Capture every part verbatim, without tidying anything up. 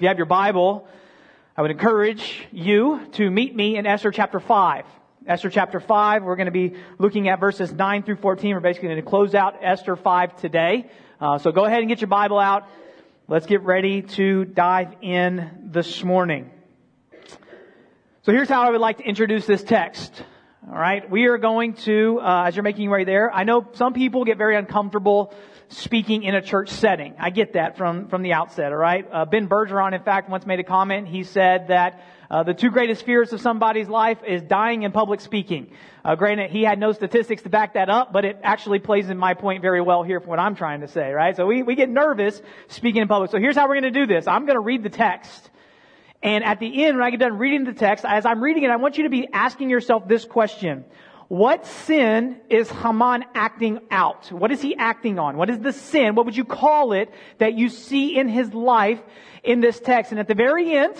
If you have your Bible, I would encourage you to meet me in Esther chapter five. Esther chapter five, we're going to be looking at verses nine through fourteen. We're basically going to close out Esther five today. Uh, so go ahead and get your Bible out. Let's get ready to dive in this morning. So here's how I would like to introduce this text. All right, we are going to, uh, as you're making your way there, I know some people get very uncomfortable speaking in a church setting. I get that from, from the outset, all right? Uh, Ben Bergeron, in fact, once made a comment. He said that uh, the two greatest fears of somebody's life is dying and public speaking. Uh, granted, he had no statistics to back that up, but it actually plays in my point very well here for what I'm trying to say, right? So we, we get nervous speaking in public. So here's how we're going to do this. I'm going to read the text. And at the end, when I get done reading the text, as I'm reading it, I want you to be asking yourself this question. What sin is Haman acting out? What is he acting on? What is the sin? What would you call it that you see in his life in this text? And at the very end,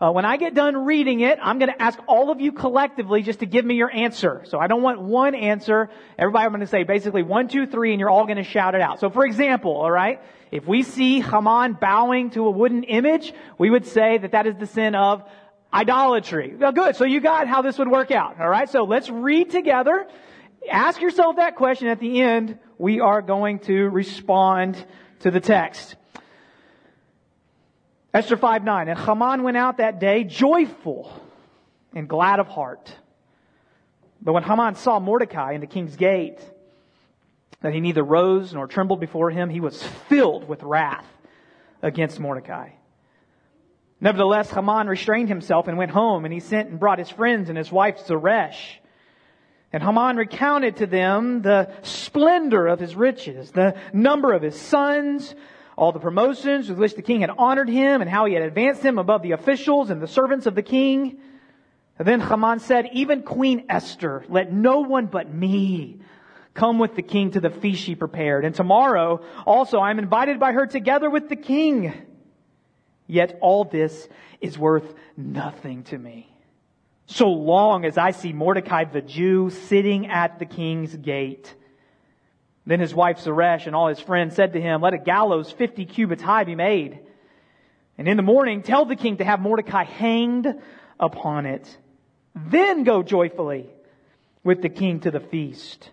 uh, when I get done reading it, I'm going to ask all of you collectively just to give me your answer. So I don't want one answer. Everybody, I'm going to say basically one, two, three, and you're all going to shout it out. So for example, all right? If we see Haman bowing to a wooden image, we would say that that is the sin of idolatry. Well, good. So you got how this would work out. All right. So let's read together. Ask yourself that question. At the end, we are going to respond to the text. Esther five nine. And Haman went out that day joyful and glad of heart. But when Haman saw Mordecai in the king's gate, that he neither rose nor trembled before him, he was filled with wrath against Mordecai. Nevertheless, Haman restrained himself and went home, and he sent and brought his friends and his wife Zeresh. And Haman recounted to them the splendor of his riches, the number of his sons, all the promotions with which the king had honored him, and how he had advanced him above the officials and the servants of the king. And then Haman said, "Even Queen Esther, let no one but me come with the king to the feast she prepared. And tomorrow also I am invited by her together with the king. Yet all this is worth nothing to me, so long as I see Mordecai the Jew sitting at the king's gate." Then his wife Zeresh and all his friends said to him, "Let a gallows fifty cubits high be made. And in the morning tell the king to have Mordecai hanged upon it. Then go joyfully with the king to the feast."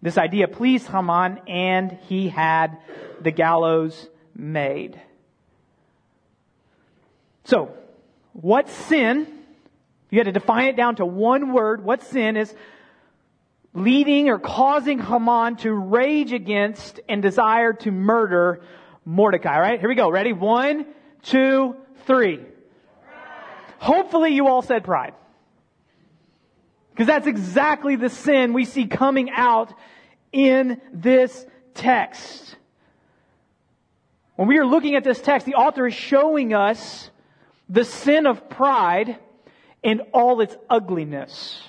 This idea pleased Haman, and he had the gallows made. So, what sin, you had to define it down to one word, what sin is leading or causing Haman to rage against and desire to murder Mordecai? All right, here we go. Ready? One, two, three. Pride. Hopefully you all said pride, because that's exactly the sin we see coming out in this text. When we are looking at this text, the author is showing us the sin of pride in all its ugliness.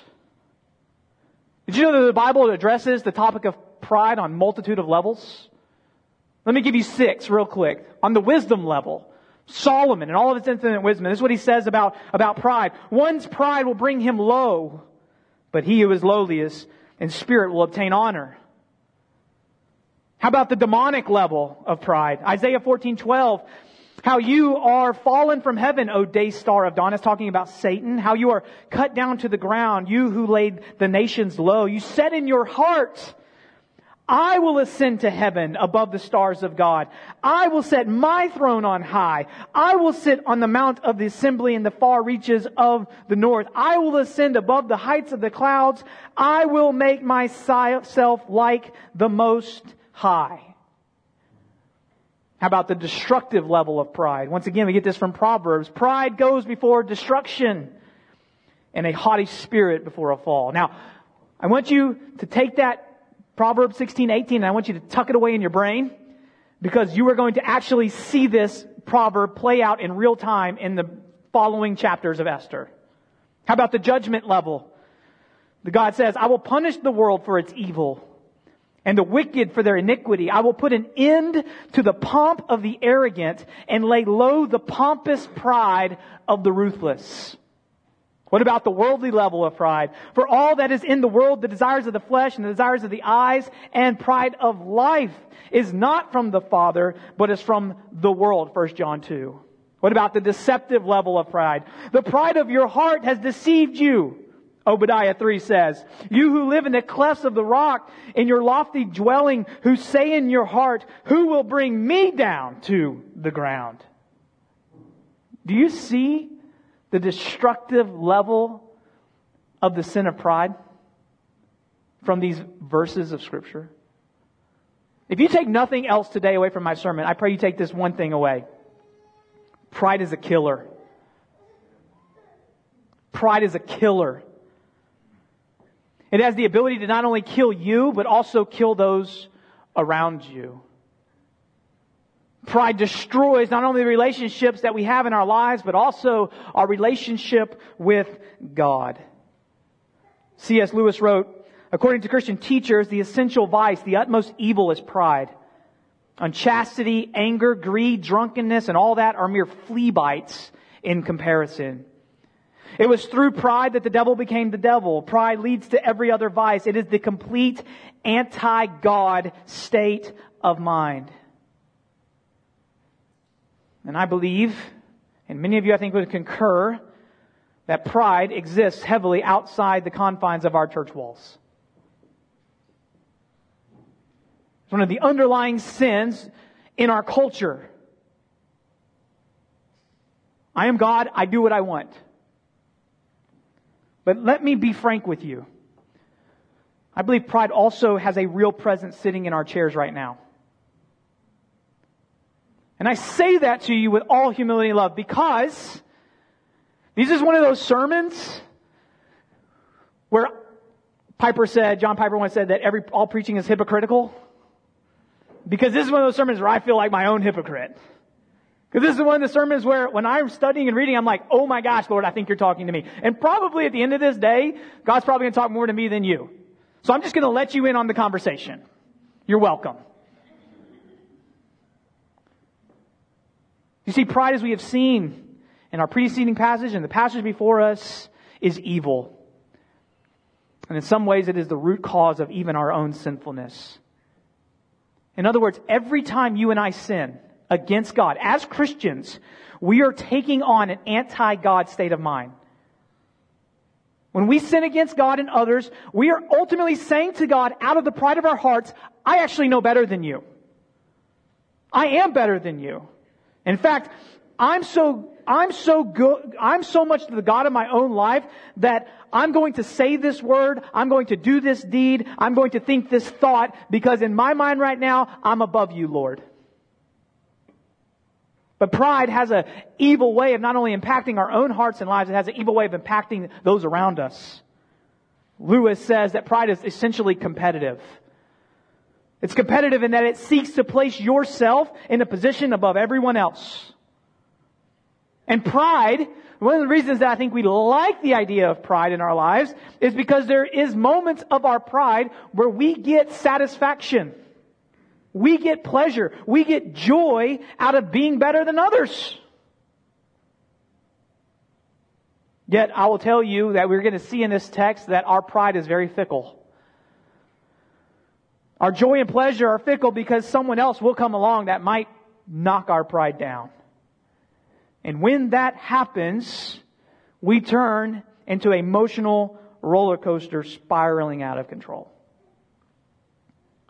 Did you know that the Bible addresses the topic of pride on a multitude of levels? Let me give you six real quick. On the wisdom level, Solomon and all of his infinite wisdom, this is what he says about, about pride. One's pride will bring him low, but he who is lowliest in spirit will obtain honor. How about the demonic level of pride? Isaiah fourteen twelve, how you are fallen from heaven, O day star of dawn. It's talking about Satan. How you are cut down to the ground, you who laid the nations low. You said in your heart, I will ascend to heaven above the stars of God. I will set my throne on high. I will sit on the mount of the assembly in the far reaches of the north. I will ascend above the heights of the clouds. I will make myself like the Most High. How about the destructive level of pride? Once again, we get this from Proverbs. Pride goes before destruction, and a haughty spirit before a fall. Now, I want you to take that Proverbs sixteen eighteen, and I want you to tuck it away in your brain, because you are going to actually see this proverb play out in real time in the following chapters of Esther. How about the judgment level? The God says, I will punish the world for its evil and the wicked for their iniquity. I will put an end to the pomp of the arrogant and lay low the pompous pride of the ruthless. What about the worldly level of pride? For all that is in the world, the desires of the flesh and the desires of the eyes and pride of life is not from the Father, but is from the world. First John two. What about the deceptive level of pride? The pride of your heart has deceived you. Obadiah three says, you who live in the clefts of the rock, in your lofty dwelling, who say in your heart, who will bring me down to the ground? Do you see the destructive level of the sin of pride from these verses of Scripture? If you take nothing else today away from my sermon, I pray you take this one thing away. Pride is a killer. Pride is a killer. It has the ability to not only kill you, but also kill those around you. Pride destroys not only the relationships that we have in our lives, but also our relationship with God. C S Lewis wrote, according to Christian teachers, the essential vice, the utmost evil is pride. Unchastity, anger, greed, drunkenness, and all that are mere flea bites in comparison. It was through pride that the devil became the devil. Pride leads to every other vice. It is the complete anti-God state of mind. And I believe, and many of you I think would concur, that pride exists heavily outside the confines of our church walls. It's one of the underlying sins in our culture. I am God, I do what I want. But let me be frank with you. I believe pride also has a real presence sitting in our chairs right now. And I say that to you with all humility and love, because this is one of those sermons where Piper said, John Piper once said that every all preaching is hypocritical. Because this is one of those sermons where I feel like my own hypocrite. Because this is one of the sermons where when I'm studying and reading, I'm like, oh my gosh, Lord, I think you're talking to me. And probably at the end of this day, God's probably going to talk more to me than you. So I'm just going to let you in on the conversation. You're welcome. You see, pride, as we have seen in our preceding passage and the passage before us, is evil. And in some ways, it is the root cause of even our own sinfulness. In other words, every time you and I sin against God, as Christians, we are taking on an anti-God state of mind. When we sin against God and others, we are ultimately saying to God, out of the pride of our hearts, I actually know better than you. I am better than you. In fact, I'm so I'm so good, I'm so much to the God of my own life that I'm going to say this word, I'm going to do this deed, I'm going to think this thought, because in my mind right now, I'm above you, Lord. But pride has an evil way of not only impacting our own hearts and lives, it has an evil way of impacting those around us. Lewis says that pride is essentially competitive. It's competitive in that it seeks to place yourself in a position above everyone else. And pride, one of the reasons that I think we like the idea of pride in our lives is because there is moments of our pride where we get satisfaction. We get pleasure. We get joy out of being better than others. Yet I will tell you that we're going to see in this text that our pride is very fickle. Our joy and pleasure are fickle because someone else will come along that might knock our pride down. And when that happens, we turn into an emotional roller coaster spiraling out of control.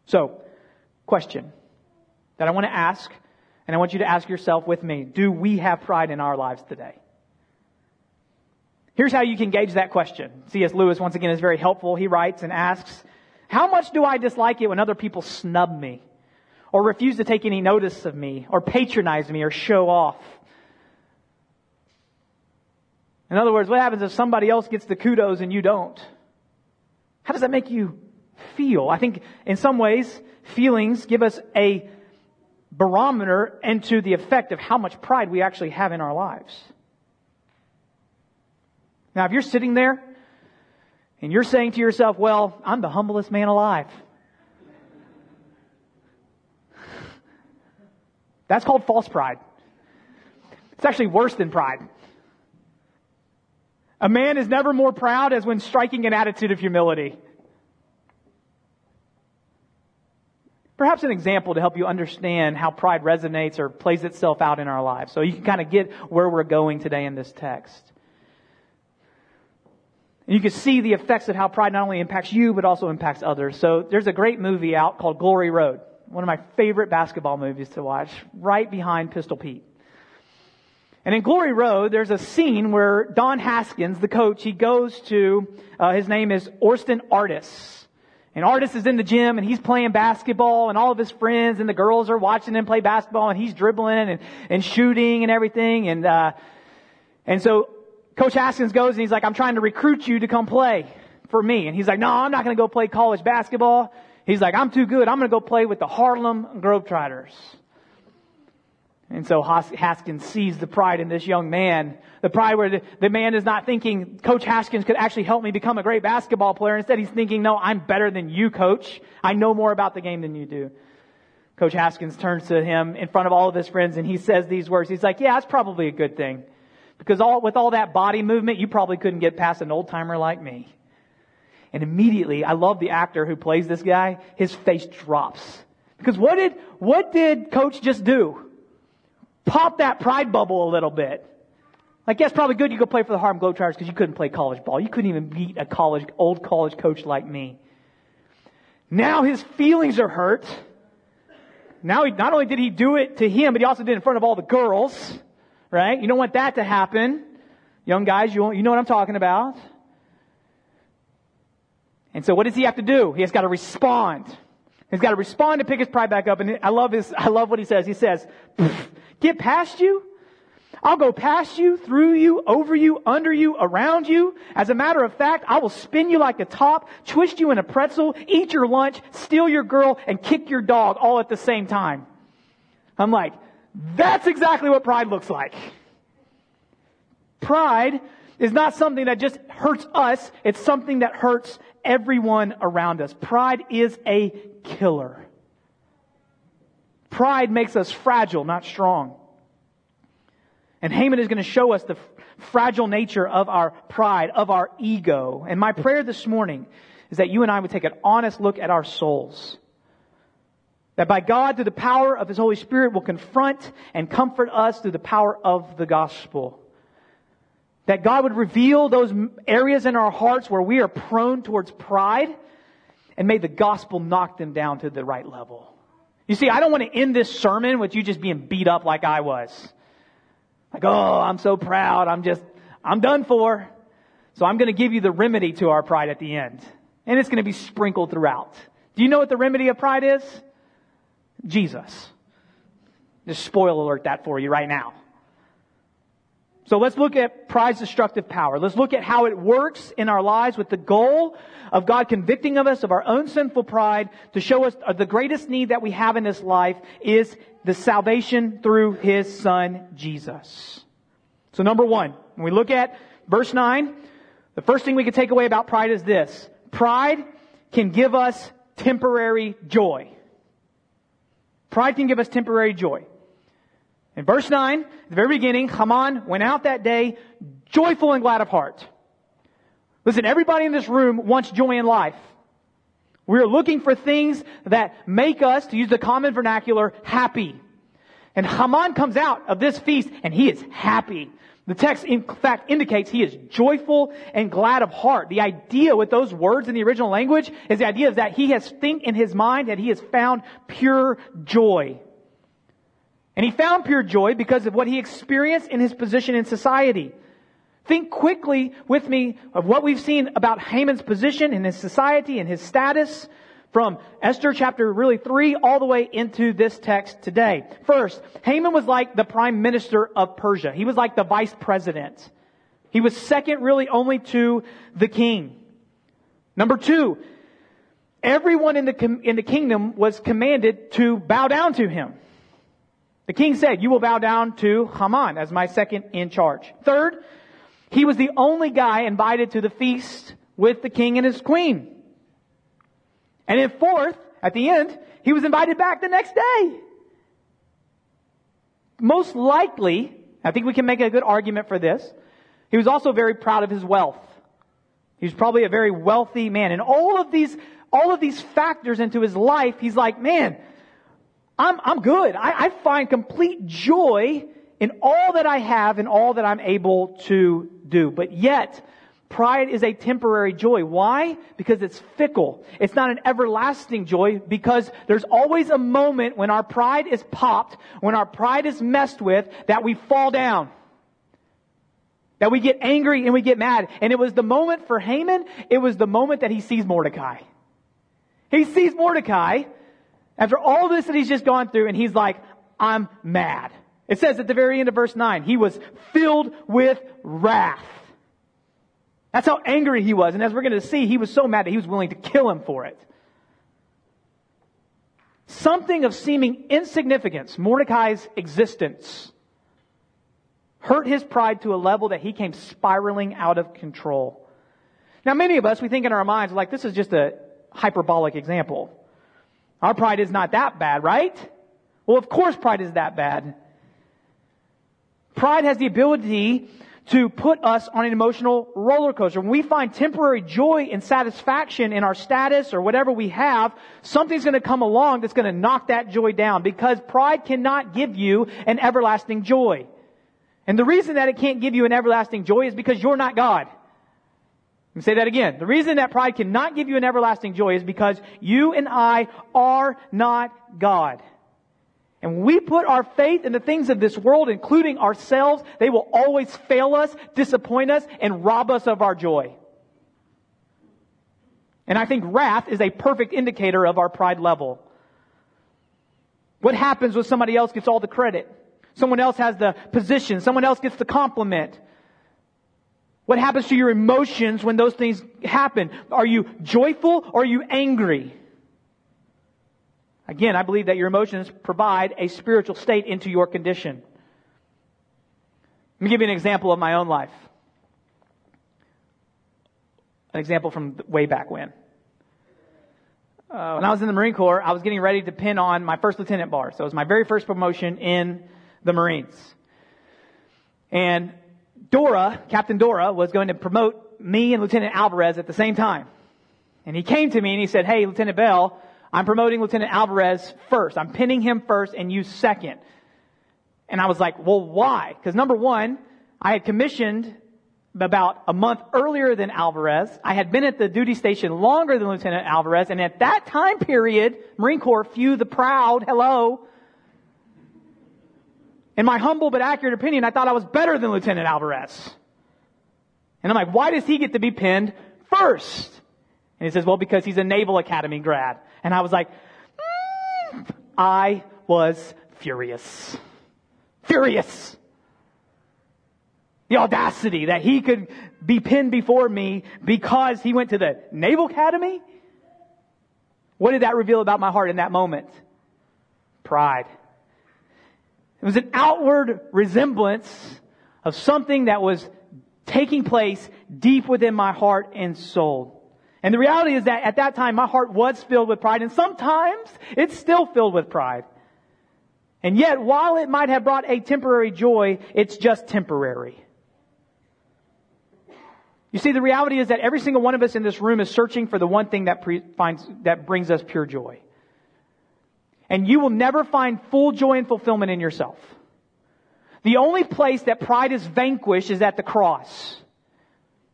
So, question that I want to ask, and I want you to ask yourself with me: do we have pride in our lives today? Here's how you can gauge that question. C S Lewis, once again, is very helpful. He writes and asks, how much do I dislike it when other people snub me, or refuse to take any notice of me, or patronize me, or show off? In other words, what happens if somebody else gets the kudos and you don't? How does that make you feel? I think in some ways, feelings give us a barometer into the effect of how much pride we actually have in our lives. Now, if you're sitting there and you're saying to yourself, well, I'm the humblest man alive, that's called false pride. It's actually worse than pride. A man is never more proud as when striking an attitude of humility. perhaps an example to help you understand how pride resonates or plays itself out in our lives. So you can kind of get where we're going today in this text. And you can see the effects of how pride not only impacts you, but also impacts others. So there's a great movie out called Glory Road. One of my favorite basketball movies to watch, right behind Pistol Pete. And in Glory Road, there's a scene where Don Haskins, the coach, he goes to, uh, his name is Orston Artis. And Artis is in the gym and he's playing basketball and all of his friends and the girls are watching him play basketball and he's dribbling and, and shooting and everything. And, uh, and so Coach Haskins goes and he's like, I'm trying to recruit you to come play for me. And he's like, no, I'm not going to go play college basketball. He's like, I'm too good. I'm going to go play with the Harlem Globetrotters. And so Haskins sees the pride in this young man. The pride where the, the man is not thinking, Coach Haskins could actually help me become a great basketball player. Instead, he's thinking, no, I'm better than you, Coach. I know more about the game than you do. Coach Haskins turns to him in front of all of his friends and he says these words. He's like, yeah, that's probably a good thing. Because all with all that body movement, you probably couldn't get past an old-timer like me. And immediately, I love the actor who plays this guy. His face drops. Because what did what did Coach just do? Pop that pride bubble a little bit. Like, yeah, it's probably good you go play for the Harlem Globetrotters because you couldn't play college ball. You couldn't even beat a college, old college coach like me. Now his feelings are hurt. Now, he, not only did he do it to him, but he also did it in front of all the girls. Right? You don't want that to happen. Young guys, you, you know what I'm talking about. And so what does he have to do? He has got to respond. He's got to respond to pick his pride back up. And I love his, I love what he says. He says, get past you. I'll go past you, through you, over you, under you, around you. As a matter of fact, I will spin you like a top, twist you in a pretzel, eat your lunch, steal your girl, and kick your dog all at the same time. I'm like, that's exactly what pride looks like. Pride is not something that just hurts us. It's something that hurts everyone around us. Pride is a killer. Pride makes us fragile, not strong. And Haman is going to show us the fragile nature of our pride, of our ego. And my prayer this morning is that you and I would take an honest look at our souls. That by God, through the power of His Holy Spirit, will confront and comfort us through the power of the gospel. That God would reveal those areas in our hearts where we are prone towards pride, and may the gospel knock them down to the right level. You see, I don't want to end this sermon with you just being beat up like I was. Like, oh, I'm so proud. I'm just, I'm done for. So I'm going to give you the remedy to our pride at the end. And it's going to be sprinkled throughout. Do you know what the remedy of pride is? Jesus. Just spoiler alert that for you right now. So let's look at pride's destructive power. Let's look at how it works in our lives with the goal of God convicting of us of our own sinful pride to show us the greatest need that we have in this life is the salvation through His Son, Jesus. So number one, when we look at verse nine, the first thing we can take away about pride is this. Pride can give us temporary joy. Pride can give us temporary joy. In verse nine, at the very beginning, Haman went out that day joyful and glad of heart. Listen, everybody in this room wants joy in life. We are looking for things that make us, to use the common vernacular, happy. And Haman comes out of this feast and he is happy. The text, in fact, indicates he is joyful and glad of heart. The idea with those words in the original language is the idea is that he has think in his mind that he has found pure joy. And he found pure joy because of what he experienced in his position in society. Think quickly with me of what we've seen about Haman's position in his society and his status from Esther chapter really three all the way into this text today. First, Haman was like the prime minister of Persia. He was like the vice president. He was second really only to the king. Number two, everyone in the, in the kingdom was commanded to bow down to him. The king said, you will bow down to Haman as my second in charge. Third, he was the only guy invited to the feast with the king and his queen. And then fourth, at the end, he was invited back the next day. Most likely, I think we can make a good argument for this, he was also very proud of his wealth. He was probably a very wealthy man. And all of these, all of these factors into his life, he's like, man, I'm I'm good. I, I find complete joy in all that I have and all that I'm able to do. But yet, pride is a temporary joy. Why? Because it's fickle. It's not an everlasting joy, because there's always a moment when our pride is popped, when our pride is messed with, that we fall down. That we get angry and we get mad. And it was the moment for Haman, it was the moment that he sees Mordecai. He sees Mordecai after all this that he's just gone through, and he's like, I'm mad. It says at the very end of verse nine, he was filled with wrath. That's how angry he was. And as we're going to see, he was so mad that he was willing to kill him for it. Something of seeming insignificance, Mordecai's existence, hurt his pride to a level that he came spiraling out of control. Now, many of us, we think in our minds, like, this is just a hyperbolic example. Our pride is not that bad, right? Well, of course pride is that bad. Pride has the ability to put us on an emotional roller coaster. When we find temporary joy and satisfaction in our status or whatever we have, something's going to come along that's going to knock that joy down, because pride cannot give you an everlasting joy. And the reason that it can't give you an everlasting joy is because you're not God. Let me say that again. The reason that pride cannot give you an everlasting joy is because you and I are not God. And when we put our faith in the things of this world, including ourselves, they will always fail us, disappoint us, and rob us of our joy. And I think wrath is a perfect indicator of our pride level. What happens when somebody else gets all the credit? Someone else has the position. Someone else gets the compliment. What happens to your emotions when those things happen? Are you joyful or are you angry? Again, I believe that your emotions provide a spiritual state into your condition. Let me give you an example of my own life. An example from way back when. Uh, when I was in the Marine Corps, I was getting ready to pin on my first lieutenant bar. So it was my very first promotion in the Marines. And Dora, Captain Dora, was going to promote me and Lieutenant Alvarez at the same time. And he came to me and he said, "Hey, Lieutenant Bell, I'm promoting Lieutenant Alvarez first. I'm pinning him first and you second." And I was like, well, why? Because number one, I had commissioned about a month earlier than Alvarez. I had been at the duty station longer than Lieutenant Alvarez. And at that time period, Marine Corps, few the proud, hello. In my humble but accurate opinion, I thought I was better than Lieutenant Alvarez. And I'm like, why does he get to be pinned first? And he says, well, because he's a Naval Academy grad. And I was like, mm. I was furious. Furious. The audacity that he could be pinned before me because he went to the Naval Academy. What did that reveal about my heart in that moment? Pride. It was an outward resemblance of something that was taking place deep within my heart and soul. And the reality is that at that time, my heart was filled with pride, and sometimes it's still filled with pride. And yet, while it might have brought a temporary joy, it's just temporary. You see, the reality is that every single one of us in this room is searching for the one thing that pre- finds, that brings us pure joy. And you will never find full joy and fulfillment in yourself. The only place that pride is vanquished is at the cross,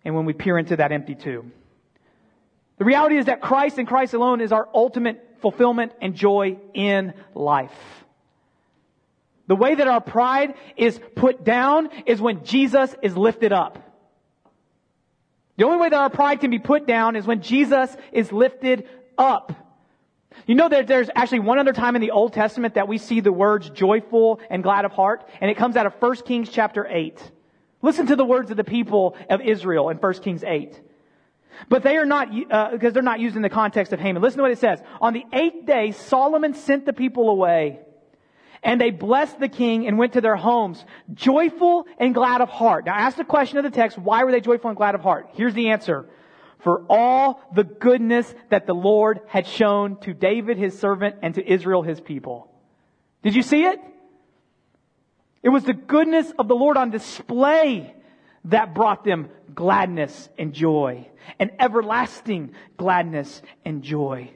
and when we peer into that empty tomb. The reality is that Christ and Christ alone is our ultimate fulfillment and joy in life. The way that our pride is put down is when Jesus is lifted up. The only way that our pride can be put down is when Jesus is lifted up. You know that there's actually one other time in the Old Testament that we see the words joyful and glad of heart, and it comes out of First Kings chapter eight. Listen to the words of the people of Israel in First Kings eight. But they are not, uh, because they're not used in the context of Haman. Listen to what it says. On the eighth day, Solomon sent the people away, and they blessed the king and went to their homes, joyful and glad of heart. Now, ask the question of the text, why were they joyful and glad of heart? Here's the answer. For all the goodness that the Lord had shown to David, his servant, and to Israel, his people. Did you see it? It was the goodness of the Lord on display that brought them gladness and joy, an everlasting gladness and joy.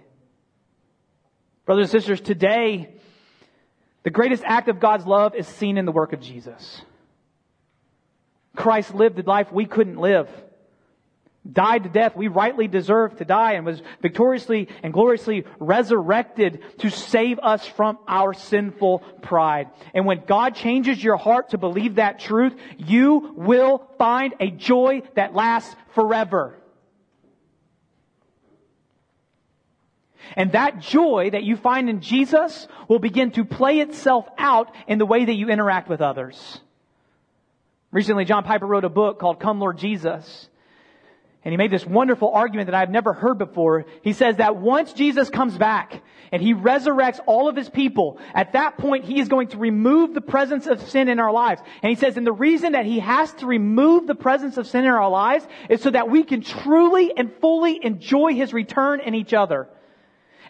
Brothers and sisters, today The greatest act of God's love is seen in the work of Jesus. Christ lived the life we couldn't live. Died to death. We rightly deserved to die, and was victoriously and gloriously resurrected to save us from our sinful pride. And when God changes your heart to believe that truth, you will find a joy that lasts forever. And that joy that you find in Jesus will begin to play itself out in the way that you interact with others. Recently, John Piper wrote a book called Come, Lord Jesus. And he made this wonderful argument that I've never heard before. He says that once Jesus comes back and He resurrects all of His people, at that point He is going to remove the presence of sin in our lives. And he says, and the reason that He has to remove the presence of sin in our lives is so that we can truly and fully enjoy His return in each other.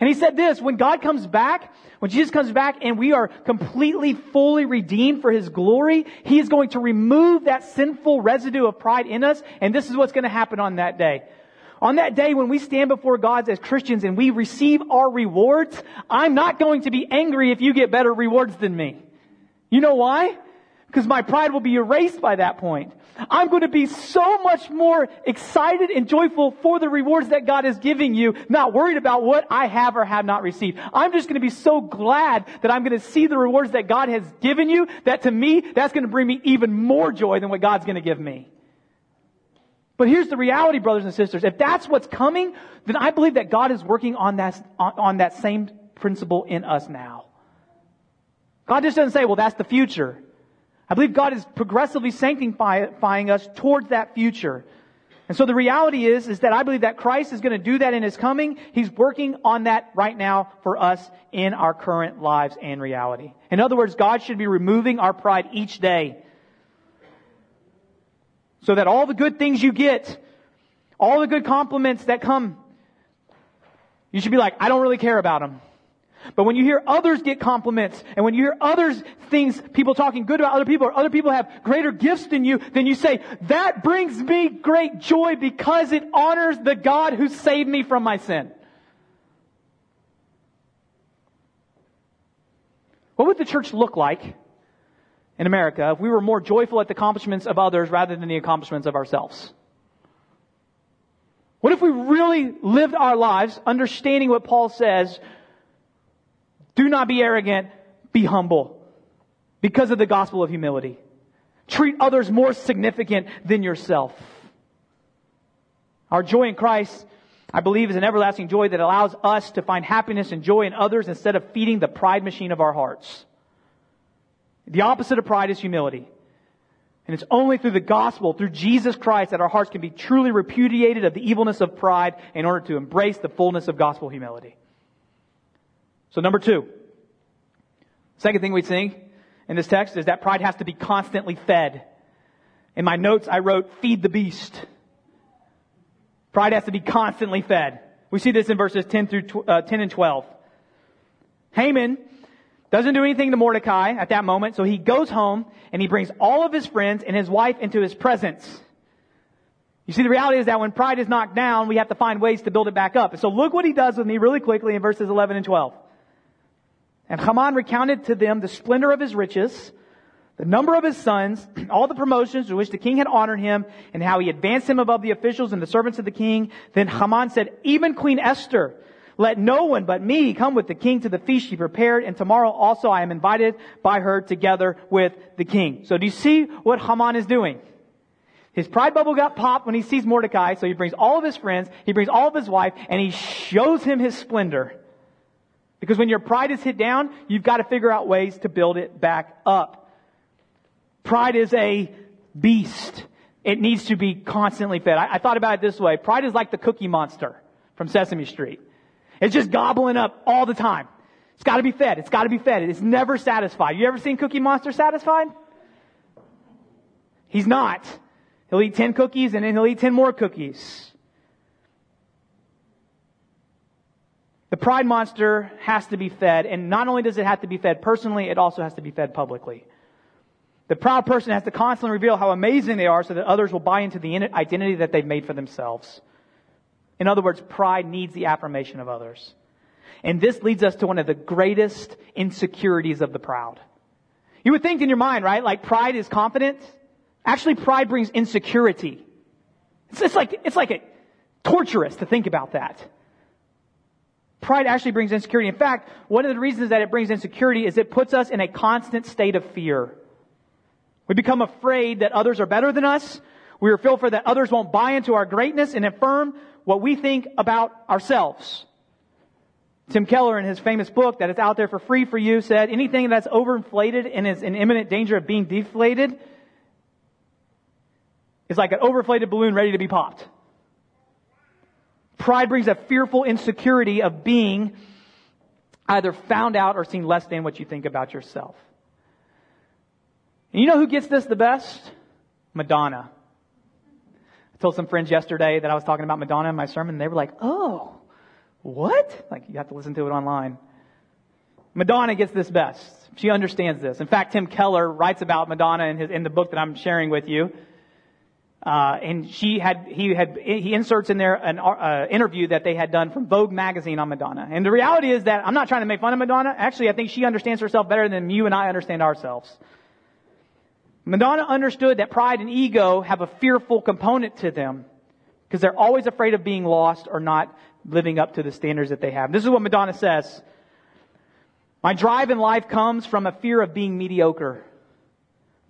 And he said this, when God comes back, when Jesus comes back and we are completely, fully redeemed for His glory, He is going to remove that sinful residue of pride in us. And this is what's going to happen on that day. On that day when we stand before God as Christians and we receive our rewards, I'm not going to be angry if you get better rewards than me. You know why? Because my pride will be erased by that point. I'm going to be so much more excited and joyful for the rewards that God is giving you, not worried about what I have or have not received. I'm just going to be so glad that I'm going to see the rewards that God has given you, that to me, that's going to bring me even more joy than what God's going to give me. But here's the reality, brothers and sisters. If that's what's coming, then I believe that God is working on that, on that same principle in us now. God just doesn't say, well, that's the future. I believe God is progressively sanctifying us towards that future. And so the reality is, is that I believe that Christ is going to do that in His coming. He's working on that right now for us in our current lives and reality. In other words, God should be removing our pride each day, so that all the good things you get, all the good compliments that come, you should be like, I don't really care about them. But when you hear others get compliments, and when you hear others things, people talking good about other people, or other people have greater gifts than you, then you say, that brings me great joy because it honors the God who saved me from my sin. What would the church look like in America if we were more joyful at the accomplishments of others rather than the accomplishments of ourselves? What if we really lived our lives understanding what Paul says? Do not be arrogant, be humble, because of the gospel of humility. Treat others more significant than yourself. Our joy in Christ, I believe, is an everlasting joy that allows us to find happiness and joy in others instead of feeding the pride machine of our hearts. The opposite of pride is humility. And it's only through the gospel, through Jesus Christ, that our hearts can be truly repudiated of the evilness of pride in order to embrace the fullness of gospel humility. So number two, second thing we sing in this text is that pride has to be constantly fed. In my notes, I wrote, feed the beast. Pride has to be constantly fed. We see this in verses ten through ten and twelve. Haman doesn't do anything to Mordecai at that moment, so he goes home and he brings all of his friends and his wife into his presence. You see, the reality is that when pride is knocked down, we have to find ways to build it back up. And so look what he does with me really quickly in verses eleven and twelve. And Haman recounted to them the splendor of his riches, the number of his sons, all the promotions to which the king had honored him, and how he advanced him above the officials and the servants of the king. Then Haman said, even Queen Esther, let no one but me come with the king to the feast she prepared, and tomorrow also I am invited by her together with the king. So do you see what Haman is doing? His pride bubble got popped when he sees Mordecai, so he brings all of his friends, he brings all of his wife, and he shows him his splendor. Because when your pride is hit down, you've got to figure out ways to build it back up. Pride is a beast. It needs to be constantly fed. I, I thought about it this way. Pride is like the Cookie Monster from Sesame Street. It's just gobbling up all the time. It's got to be fed. It's got to be fed. It's never satisfied. You ever seen Cookie Monster satisfied? He's not. He'll eat ten cookies and then he'll eat ten more cookies. The pride monster has to be fed, and not only does it have to be fed personally, it also has to be fed publicly. The proud person has to constantly reveal how amazing they are so that others will buy into the identity that they've made for themselves. In other words, pride needs the affirmation of others. And this leads us to one of the greatest insecurities of the proud. You would think in your mind, right? Like pride is confidence. Actually, pride brings insecurity. It's, it's like, it's like a torturous to think about that. Pride actually brings insecurity. In fact, one of the reasons that it brings insecurity is it puts us in a constant state of fear. We become afraid that others are better than us. We are fearful that others won't buy into our greatness and affirm what we think about ourselves. Tim Keller, in his famous book that is out there for free for you, said anything that's overinflated and is in imminent danger of being deflated is like an overinflated balloon ready to be popped. Pride brings a fearful insecurity of being either found out or seen less than what you think about yourself. And you know who gets this the best? Madonna. I told some friends yesterday that I was talking about Madonna in my sermon. And they were like, oh, what? Like, you have to listen to it online. Madonna gets this best. She understands this. In fact, Tim Keller writes about Madonna in his in the book that I'm sharing with you. Uh, and she had, he had, he inserts in there an uh, interview that they had done from Vogue magazine on Madonna. And the reality is that I'm not trying to make fun of Madonna. Actually, I think she understands herself better than you and I understand ourselves. Madonna understood that pride and ego have a fearful component to them because they're always afraid of being lost or not living up to the standards that they have. This is what Madonna says. My drive in life comes from a fear of being mediocre.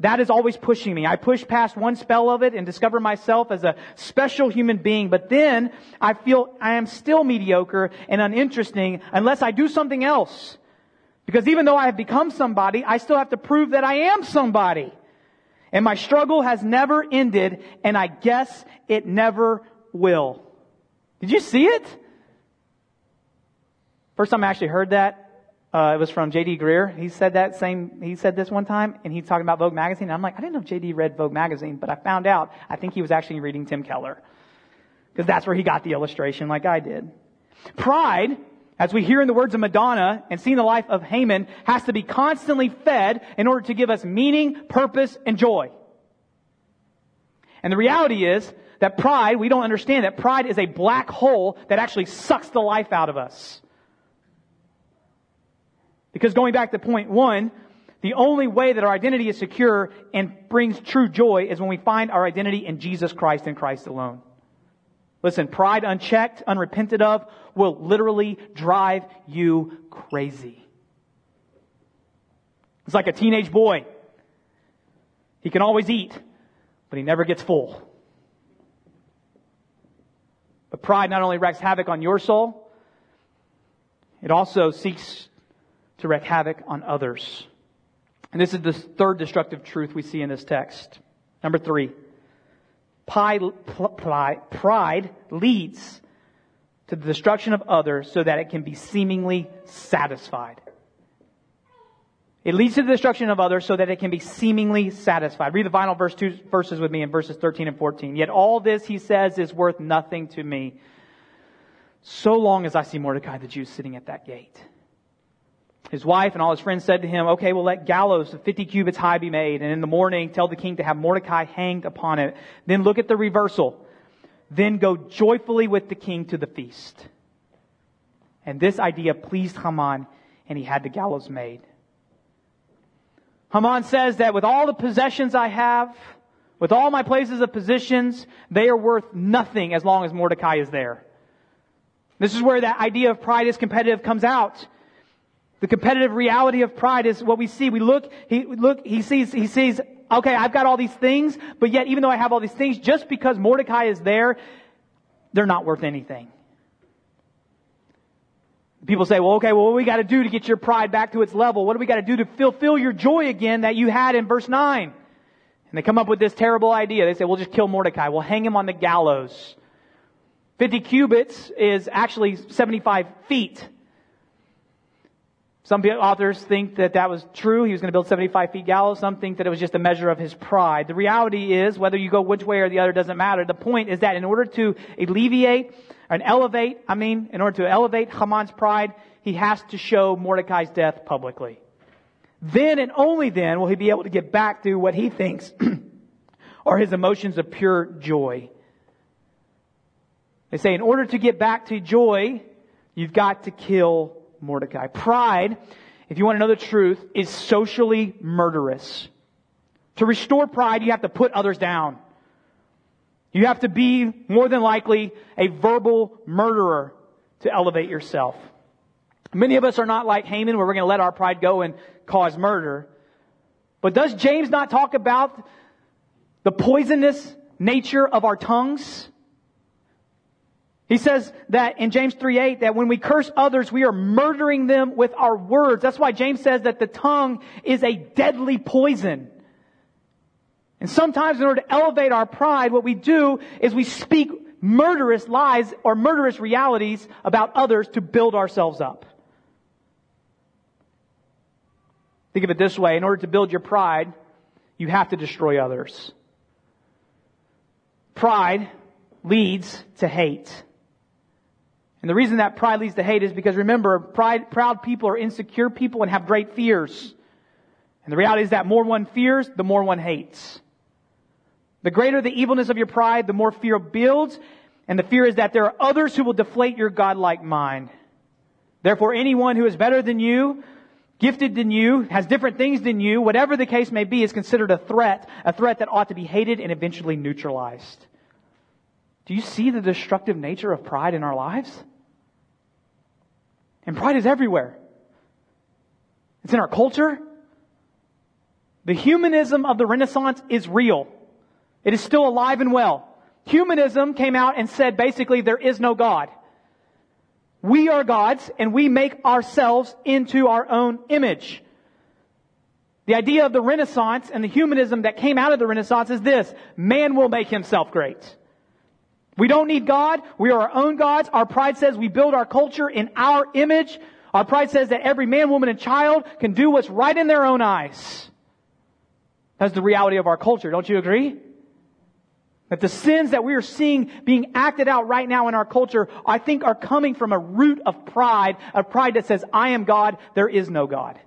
That is always pushing me. I push past one spell of it and discover myself as a special human being. But then I feel I am still mediocre and uninteresting unless I do something else. Because even though I have become somebody, I still have to prove that I am somebody. And my struggle has never ended, and I guess it never will. Did you see it? First time I actually heard that. Uh, it was from J D. Greer. He said that same, he said this one time, and he's talking about Vogue magazine. And I'm like, I didn't know if J D read Vogue magazine, but I found out, I think he was actually reading Tim Keller. Because that's where he got the illustration like I did. Pride, as we hear in the words of Madonna and see in the life of Haman, has to be constantly fed in order to give us meaning, purpose, and joy. And the reality is that pride, we don't understand that pride is a black hole that actually sucks the life out of us. Because going back to point one, the only way that our identity is secure and brings true joy is when we find our identity in Jesus Christ and Christ alone. Listen, pride unchecked, unrepented of, will literally drive you crazy. It's like a teenage boy. He can always eat, but he never gets full. But pride not only wreaks havoc on your soul, it also seeks to wreak havoc on others. And this is the third destructive truth we see in this text. Number three. Pride leads to the destruction of others so that it can be seemingly satisfied. It leads to the destruction of others so that it can be seemingly satisfied. Read the final verse two verses with me in verses thirteen and fourteen. Yet all this, he says, is worth nothing to me, so long as I see Mordecai the Jew sitting at that gate. His wife and all his friends said to him, okay, well, let gallows of fifty cubits high be made. And in the morning, tell the king to have Mordecai hanged upon it. Then look at the reversal. Then go joyfully with the king to the feast. And this idea pleased Haman, and he had the gallows made. Haman says that with all the possessions I have, with all my places of positions, they are worth nothing as long as Mordecai is there. This is where that idea of pride is competitive comes out. The competitive reality of pride is what we see. We look, he look, he sees, he sees, okay, I've got all these things, but yet even though I have all these things, just because Mordecai is there, they're not worth anything. People say, well, okay, well, what do we got to do to get your pride back to its level? What do we got to do to fulfill your joy again that you had in verse nine? And they come up with this terrible idea. They say, we'll just kill Mordecai. We'll hang him on the gallows. fifty cubits is actually seventy-five feet. Some authors think that that was true. He was going to build seventy-five feet gallows. Some think that it was just a measure of his pride. The reality is, whether you go which way or the other doesn't matter. The point is that in order to alleviate and elevate, I mean, in order to elevate Haman's pride, he has to show Mordecai's death publicly. Then and only then will he be able to get back to what he thinks are his emotions of pure joy. They say in order to get back to joy, You've got to kill Mordecai. Pride, if you want to know the truth, is socially murderous. To restore pride, you have to put others down. You have to be, more than likely, a verbal murderer to elevate yourself. Many of us are not like Haman, where we're going to let our pride go and cause murder. But does James not talk about the poisonous nature of our tongues? He says that in James three eight, that when we curse others, we are murdering them with our words. That's why James says that the tongue is a deadly poison. And sometimes in order to elevate our pride, what we do is we speak murderous lies or murderous realities about others to build ourselves up. Think of it this way. In order to build your pride, you have to destroy others. Pride leads to hate. And the reason that pride leads to hate is because, remember, pride, proud people are insecure people and have great fears. And the reality is that more one fears, the more one hates. The greater the evilness of your pride, the more fear builds. And the fear is that there are others who will deflate your godlike mind. Therefore, anyone who is better than you, gifted than you, has different things than you, whatever the case may be, is considered a threat, a threat that ought to be hated and eventually neutralized. Do you see the destructive nature of pride in our lives? And pride is everywhere. It's in our culture. The humanism of the Renaissance is real. It is still alive and well. Humanism came out and said, basically, there is no God. We are gods, and we make ourselves into our own image. The idea of the Renaissance and the humanism that came out of the Renaissance is this: man will make himself great. We don't need God. We are our own gods. Our pride says we build our culture in our image. Our pride says that every man, woman, and child can do what's right in their own eyes. That's the reality of our culture. Don't you agree? That the sins that we are seeing being acted out right now in our culture, I think, are coming from a root of pride, a pride that says, I am God, there is no God.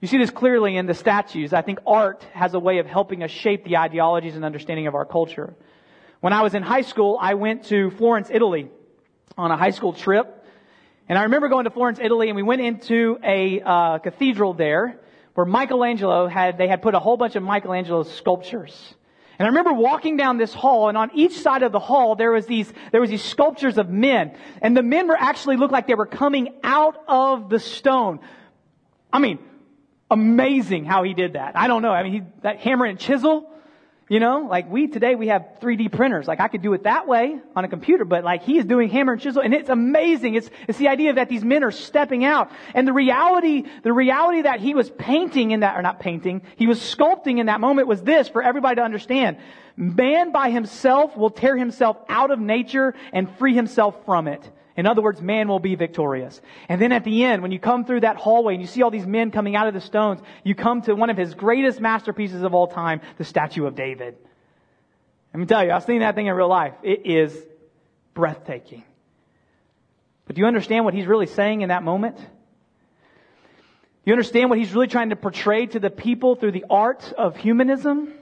You see this clearly in the statues. I think art has a way of helping us shape the ideologies and understanding of our culture. When I was in high school, I went to Florence, Italy on a high school trip. And I remember going to Florence, Italy, and we went into a uh, cathedral there where Michelangelo had, they had put a whole bunch of Michelangelo's sculptures. And I remember walking down this hall, and on each side of the hall, there was these, there was these sculptures of men. And the men were actually looked like they were coming out of the stone. I mean, amazing how he did that. I don't know. I mean, he, that hammer and chisel. You know, like we, today we have three D printers. Like I could do it that way on a computer, but like he is doing hammer and chisel, and it's amazing. It's, it's the idea that these men are stepping out. And the reality, the reality that he was painting in that, or not painting, he was sculpting in that moment was this for everybody to understand. Man by himself will tear himself out of nature and free himself from it. In other words, man will be victorious. And then at the end, when you come through that hallway and you see all these men coming out of the stones, you come to one of his greatest masterpieces of all time, the statue of David. Let me tell you, I've seen that thing in real life. It is breathtaking. But do you understand what he's really saying in that moment? You understand what he's really trying to portray to the people through the art of humanism?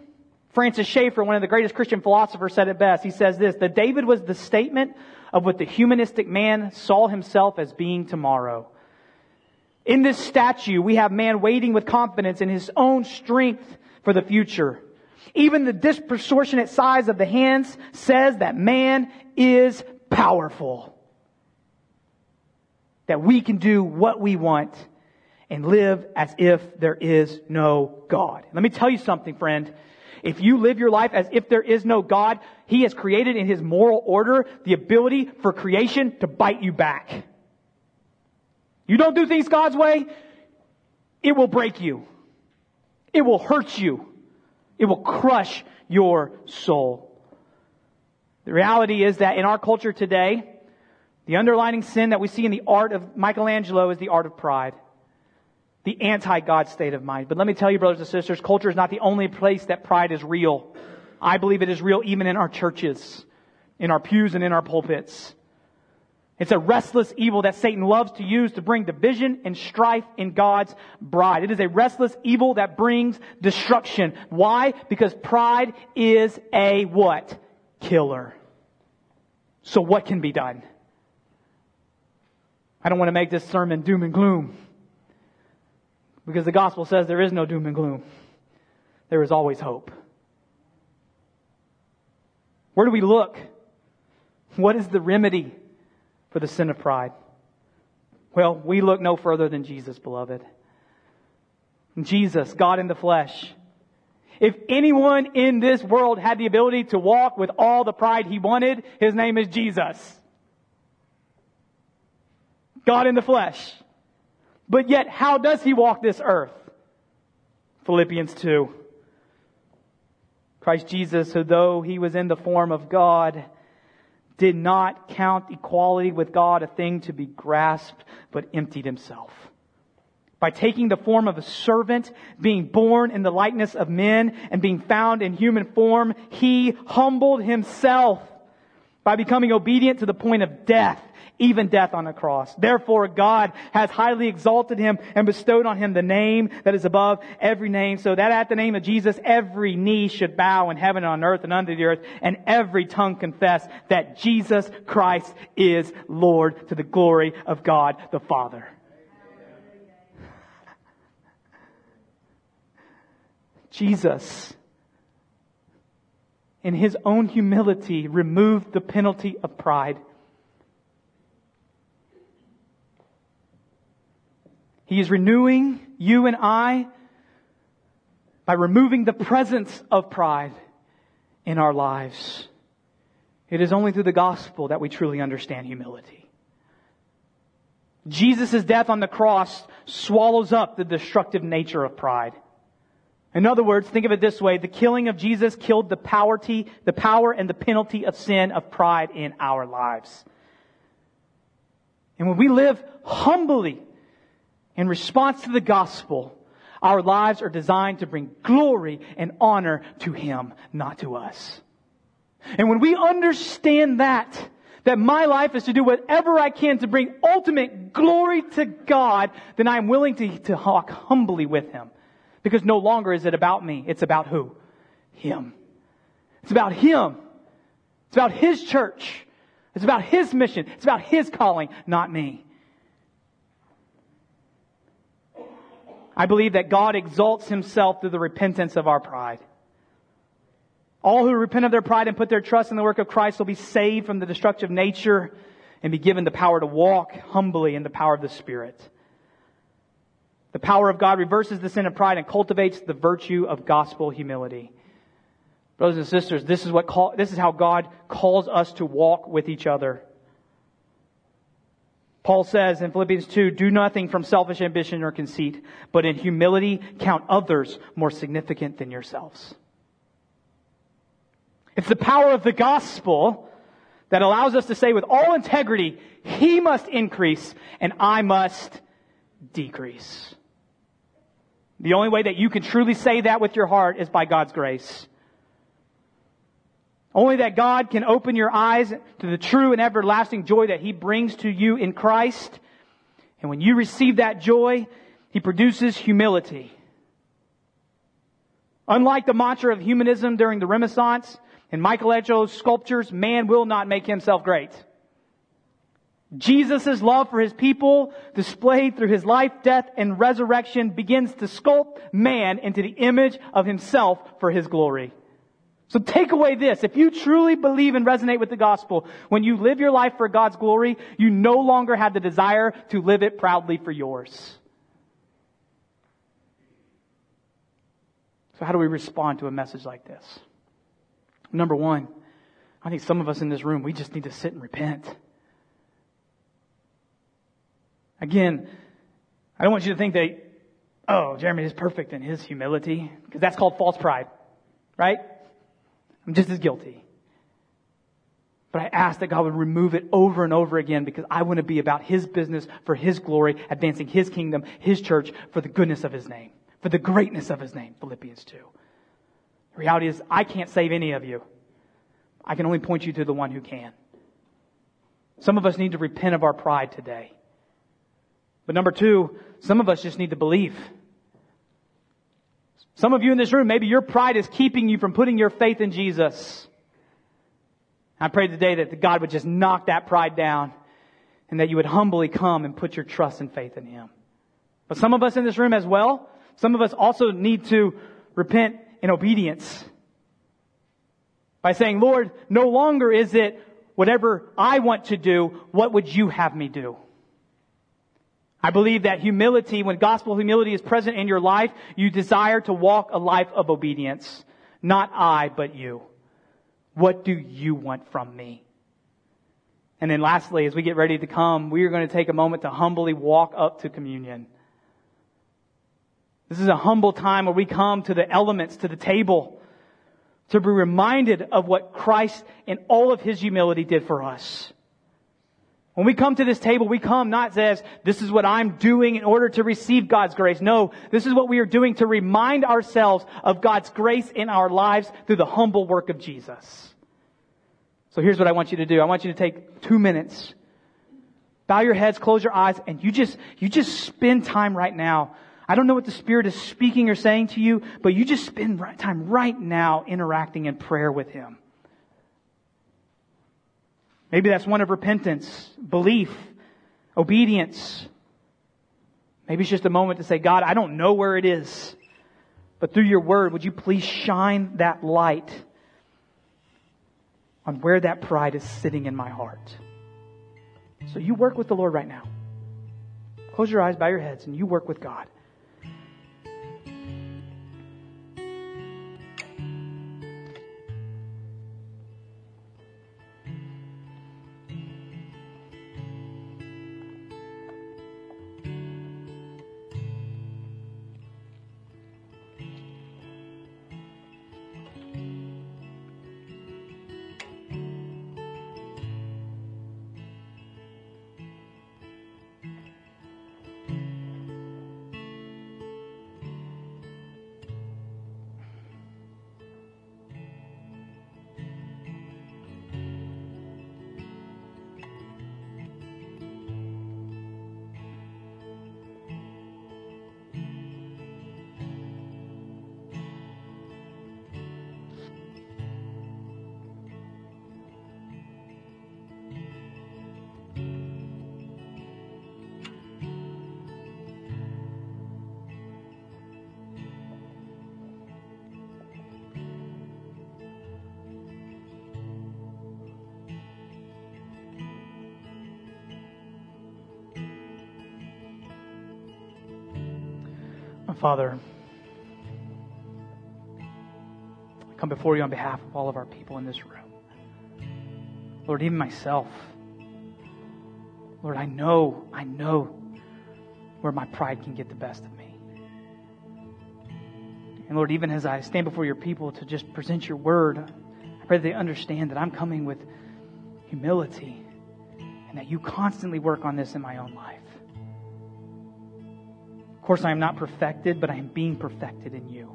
Francis Schaeffer, one of the greatest Christian philosophers, said it best. He says this, that David was the statement of what the humanistic man saw himself as being tomorrow. In this statue, we have man waiting with confidence in his own strength for the future. Even the disproportionate size of the hands says that man is powerful. That we can do what we want and live as if there is no God. Let me tell you something, friend. If you live your life as if there is no God, He has created in His moral order the ability for creation to bite you back. You don't do things God's way, it will break you. It will hurt you. It will crush your soul. The reality is that in our culture today, the underlying sin that we see in the art of Michelangelo is the art of pride. The anti-God state of mind. But let me tell you, brothers and sisters, culture is not the only place that pride is real. I believe it is real even in our churches, in our pews and in our pulpits. It's a restless evil that Satan loves to use to bring division and strife in God's bride. It is a restless evil that brings destruction. Why? Because pride is a what? Killer. So what can be done? I don't want to make this sermon doom and gloom, because the gospel says there is no doom and gloom. There is always hope. Where do we look? What is the remedy for the sin of pride? Well, we look no further than Jesus, beloved. Jesus, God in the flesh. If anyone in this world had the ability to walk with all the pride he wanted, his name is Jesus. God in the flesh. But yet, how does he walk this earth? Philippians two. Christ Jesus, who though he was in the form of God, did not count equality with God a thing to be grasped, but emptied himself. By taking the form of a servant, being born in the likeness of men, and being found in human form, he humbled himself by becoming obedient to the point of death, even death on the cross. Therefore, God has highly exalted him and bestowed on him the name that is above every name, so that at the name of Jesus, every knee should bow in heaven and on earth and under the earth, and every tongue confess that Jesus Christ is Lord, to the glory of God the Father. Jesus, in his own humility, removed the penalty of pride. He is renewing you and I by removing the presence of pride in our lives. It is only through the gospel that we truly understand humility. Jesus' death on the cross swallows up the destructive nature of pride. In other words, think of it this way. The killing of Jesus killed the poverty, the power and the penalty of sin of pride in our lives. And when we live humbly in response to the gospel, our lives are designed to bring glory and honor to Him, not to us. And when we understand that, that my life is to do whatever I can to bring ultimate glory to God, then I'm willing to, to walk humbly with Him. Because no longer is it about me. It's about who? Him. It's about Him. It's about His church. It's about His mission. It's about His calling, not me. I believe that God exalts Himself through the repentance of our pride. All who repent of their pride and put their trust in the work of Christ will be saved from the destructive nature and be given the power to walk humbly in the power of the Spirit. The power of God reverses the sin of pride and cultivates the virtue of gospel humility. Brothers and sisters, this is what call, this is how God calls us to walk with each other. Paul says in Philippians two, do nothing from selfish ambition or conceit, but in humility count others more significant than yourselves. It's the power of the gospel that allows us to say with all integrity, He must increase and I must decrease. The only way that you can truly say that with your heart is by God's grace. Only that God can open your eyes to the true and everlasting joy that He brings to you in Christ. And when you receive that joy, He produces humility. Unlike the mantra of humanism during the Renaissance and Michelangelo's sculptures, man will not make himself great. Jesus' love for His people, displayed through His life, death, and resurrection, begins to sculpt man into the image of Himself for His glory. So take away this. If you truly believe and resonate with the gospel, when you live your life for God's glory, you no longer have the desire to live it proudly for yours. So how do we respond to a message like this? Number one, I think some of us in this room, we just need to sit and repent. Again, I don't want you to think that, oh, Jeremy is perfect in his humility, because that's called false pride, right? I'm just as guilty. But I ask that God would remove it over and over again, because I want to be about His business for His glory, advancing His kingdom, His church, for the goodness of His name, for the greatness of His name, Philippians two. The reality is, I can't save any of you. I can only point you to the one who can. Some of us need to repent of our pride today. But number two, some of us just need to believe. Some of you in this room, maybe your pride is keeping you from putting your faith in Jesus. I pray today that God would just knock that pride down and that you would humbly come and put your trust and faith in Him. But some of us in this room as well, some of us also need to repent in obedience by saying, Lord, no longer is it whatever I want to do, what would you have me do? I believe that humility, when gospel humility is present in your life, you desire to walk a life of obedience. Not I, but you. What do you want from me? And then lastly, as we get ready to come, we are going to take a moment to humbly walk up to communion. This is a humble time where we come to the elements, to the table, to be reminded of what Christ in all of His humility did for us. When we come to this table, we come not as, this is what I'm doing in order to receive God's grace. No, this is what we are doing to remind ourselves of God's grace in our lives through the humble work of Jesus. So here's what I want you to do. I want you to take two minutes. Bow your heads, close your eyes, and you just, you just spend time right now. I don't know what the Spirit is speaking or saying to you, but you just spend time right now interacting in prayer with Him. Maybe that's one of repentance, belief, obedience. Maybe it's just a moment to say, God, I don't know where it is, but through your word, would you please shine that light on where that pride is sitting in my heart? So you work with the Lord right now. Close your eyes, bow your heads, and you work with God. Father, I come before you on behalf of all of our people in this room. Lord, even myself. Lord, I know, I know where my pride can get the best of me. And Lord, even as I stand before your people to just present your word, I pray that they understand that I'm coming with humility and that you constantly work on this in my own life. Of course, I am not perfected, but I am being perfected in you.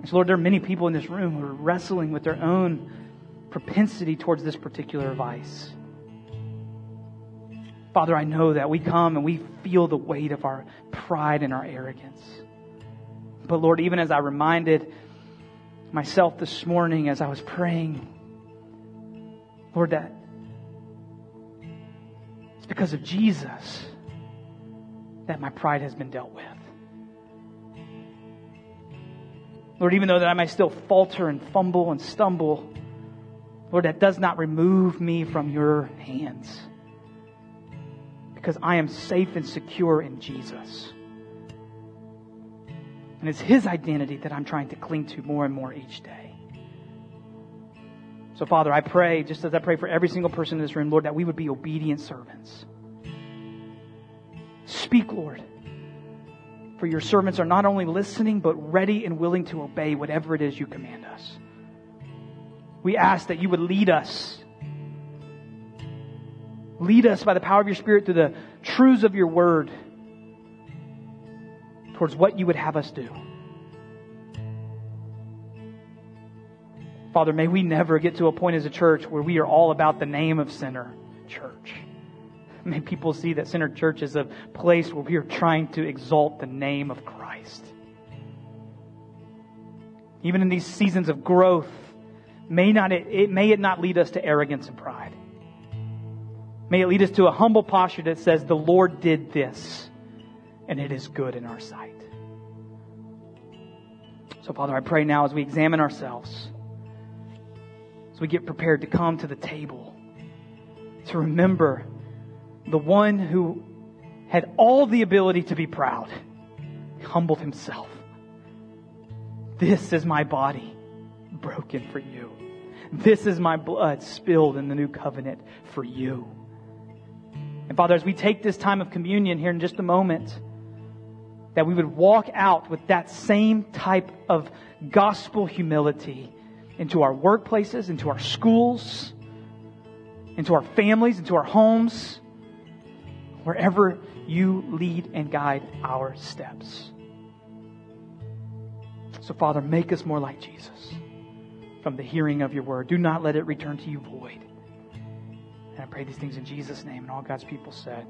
And so, Lord, there are many people in this room who are wrestling with their own propensity towards this particular vice. Father, I know that we come and we feel the weight of our pride and our arrogance. But, Lord, even as I reminded myself this morning as I was praying, Lord, that it's because of Jesus that my pride has been dealt with. Lord, even though that I may still falter and fumble and stumble, Lord, that does not remove me from your hands, because I am safe and secure in Jesus. And it's His identity that I'm trying to cling to more and more each day. So, Father, I pray, just as I pray for every single person in this room, Lord, that we would be obedient servants. Speak, Lord, for your servants are not only listening, but ready and willing to obey whatever it is you command us. We ask that you would lead us. Lead us by the power of your Spirit through the truths of your word towards what you would have us do. Father, may we never get to a point as a church where we are all about the name of Center Church. May people see that Center Church is a place where we are trying to exalt the name of Christ. Even in these seasons of growth, may not it, it may it not lead us to arrogance and pride. May it lead us to a humble posture that says, the Lord did this, and it is good in our sight. So, Father, I pray now as we examine ourselves, as we get prepared to come to the table, to remember the one who had all the ability to be proud, humbled himself. This is my body broken for you. This is my blood spilled in the new covenant for you. And Father, as we take this time of communion here in just a moment, that we would walk out with that same type of gospel humility into our workplaces, into our schools, into our families, into our homes, wherever you lead and guide our steps. So, Father, make us more like Jesus from the hearing of your word. Do not let it return to you void. And I pray these things in Jesus' name, and all God's people said.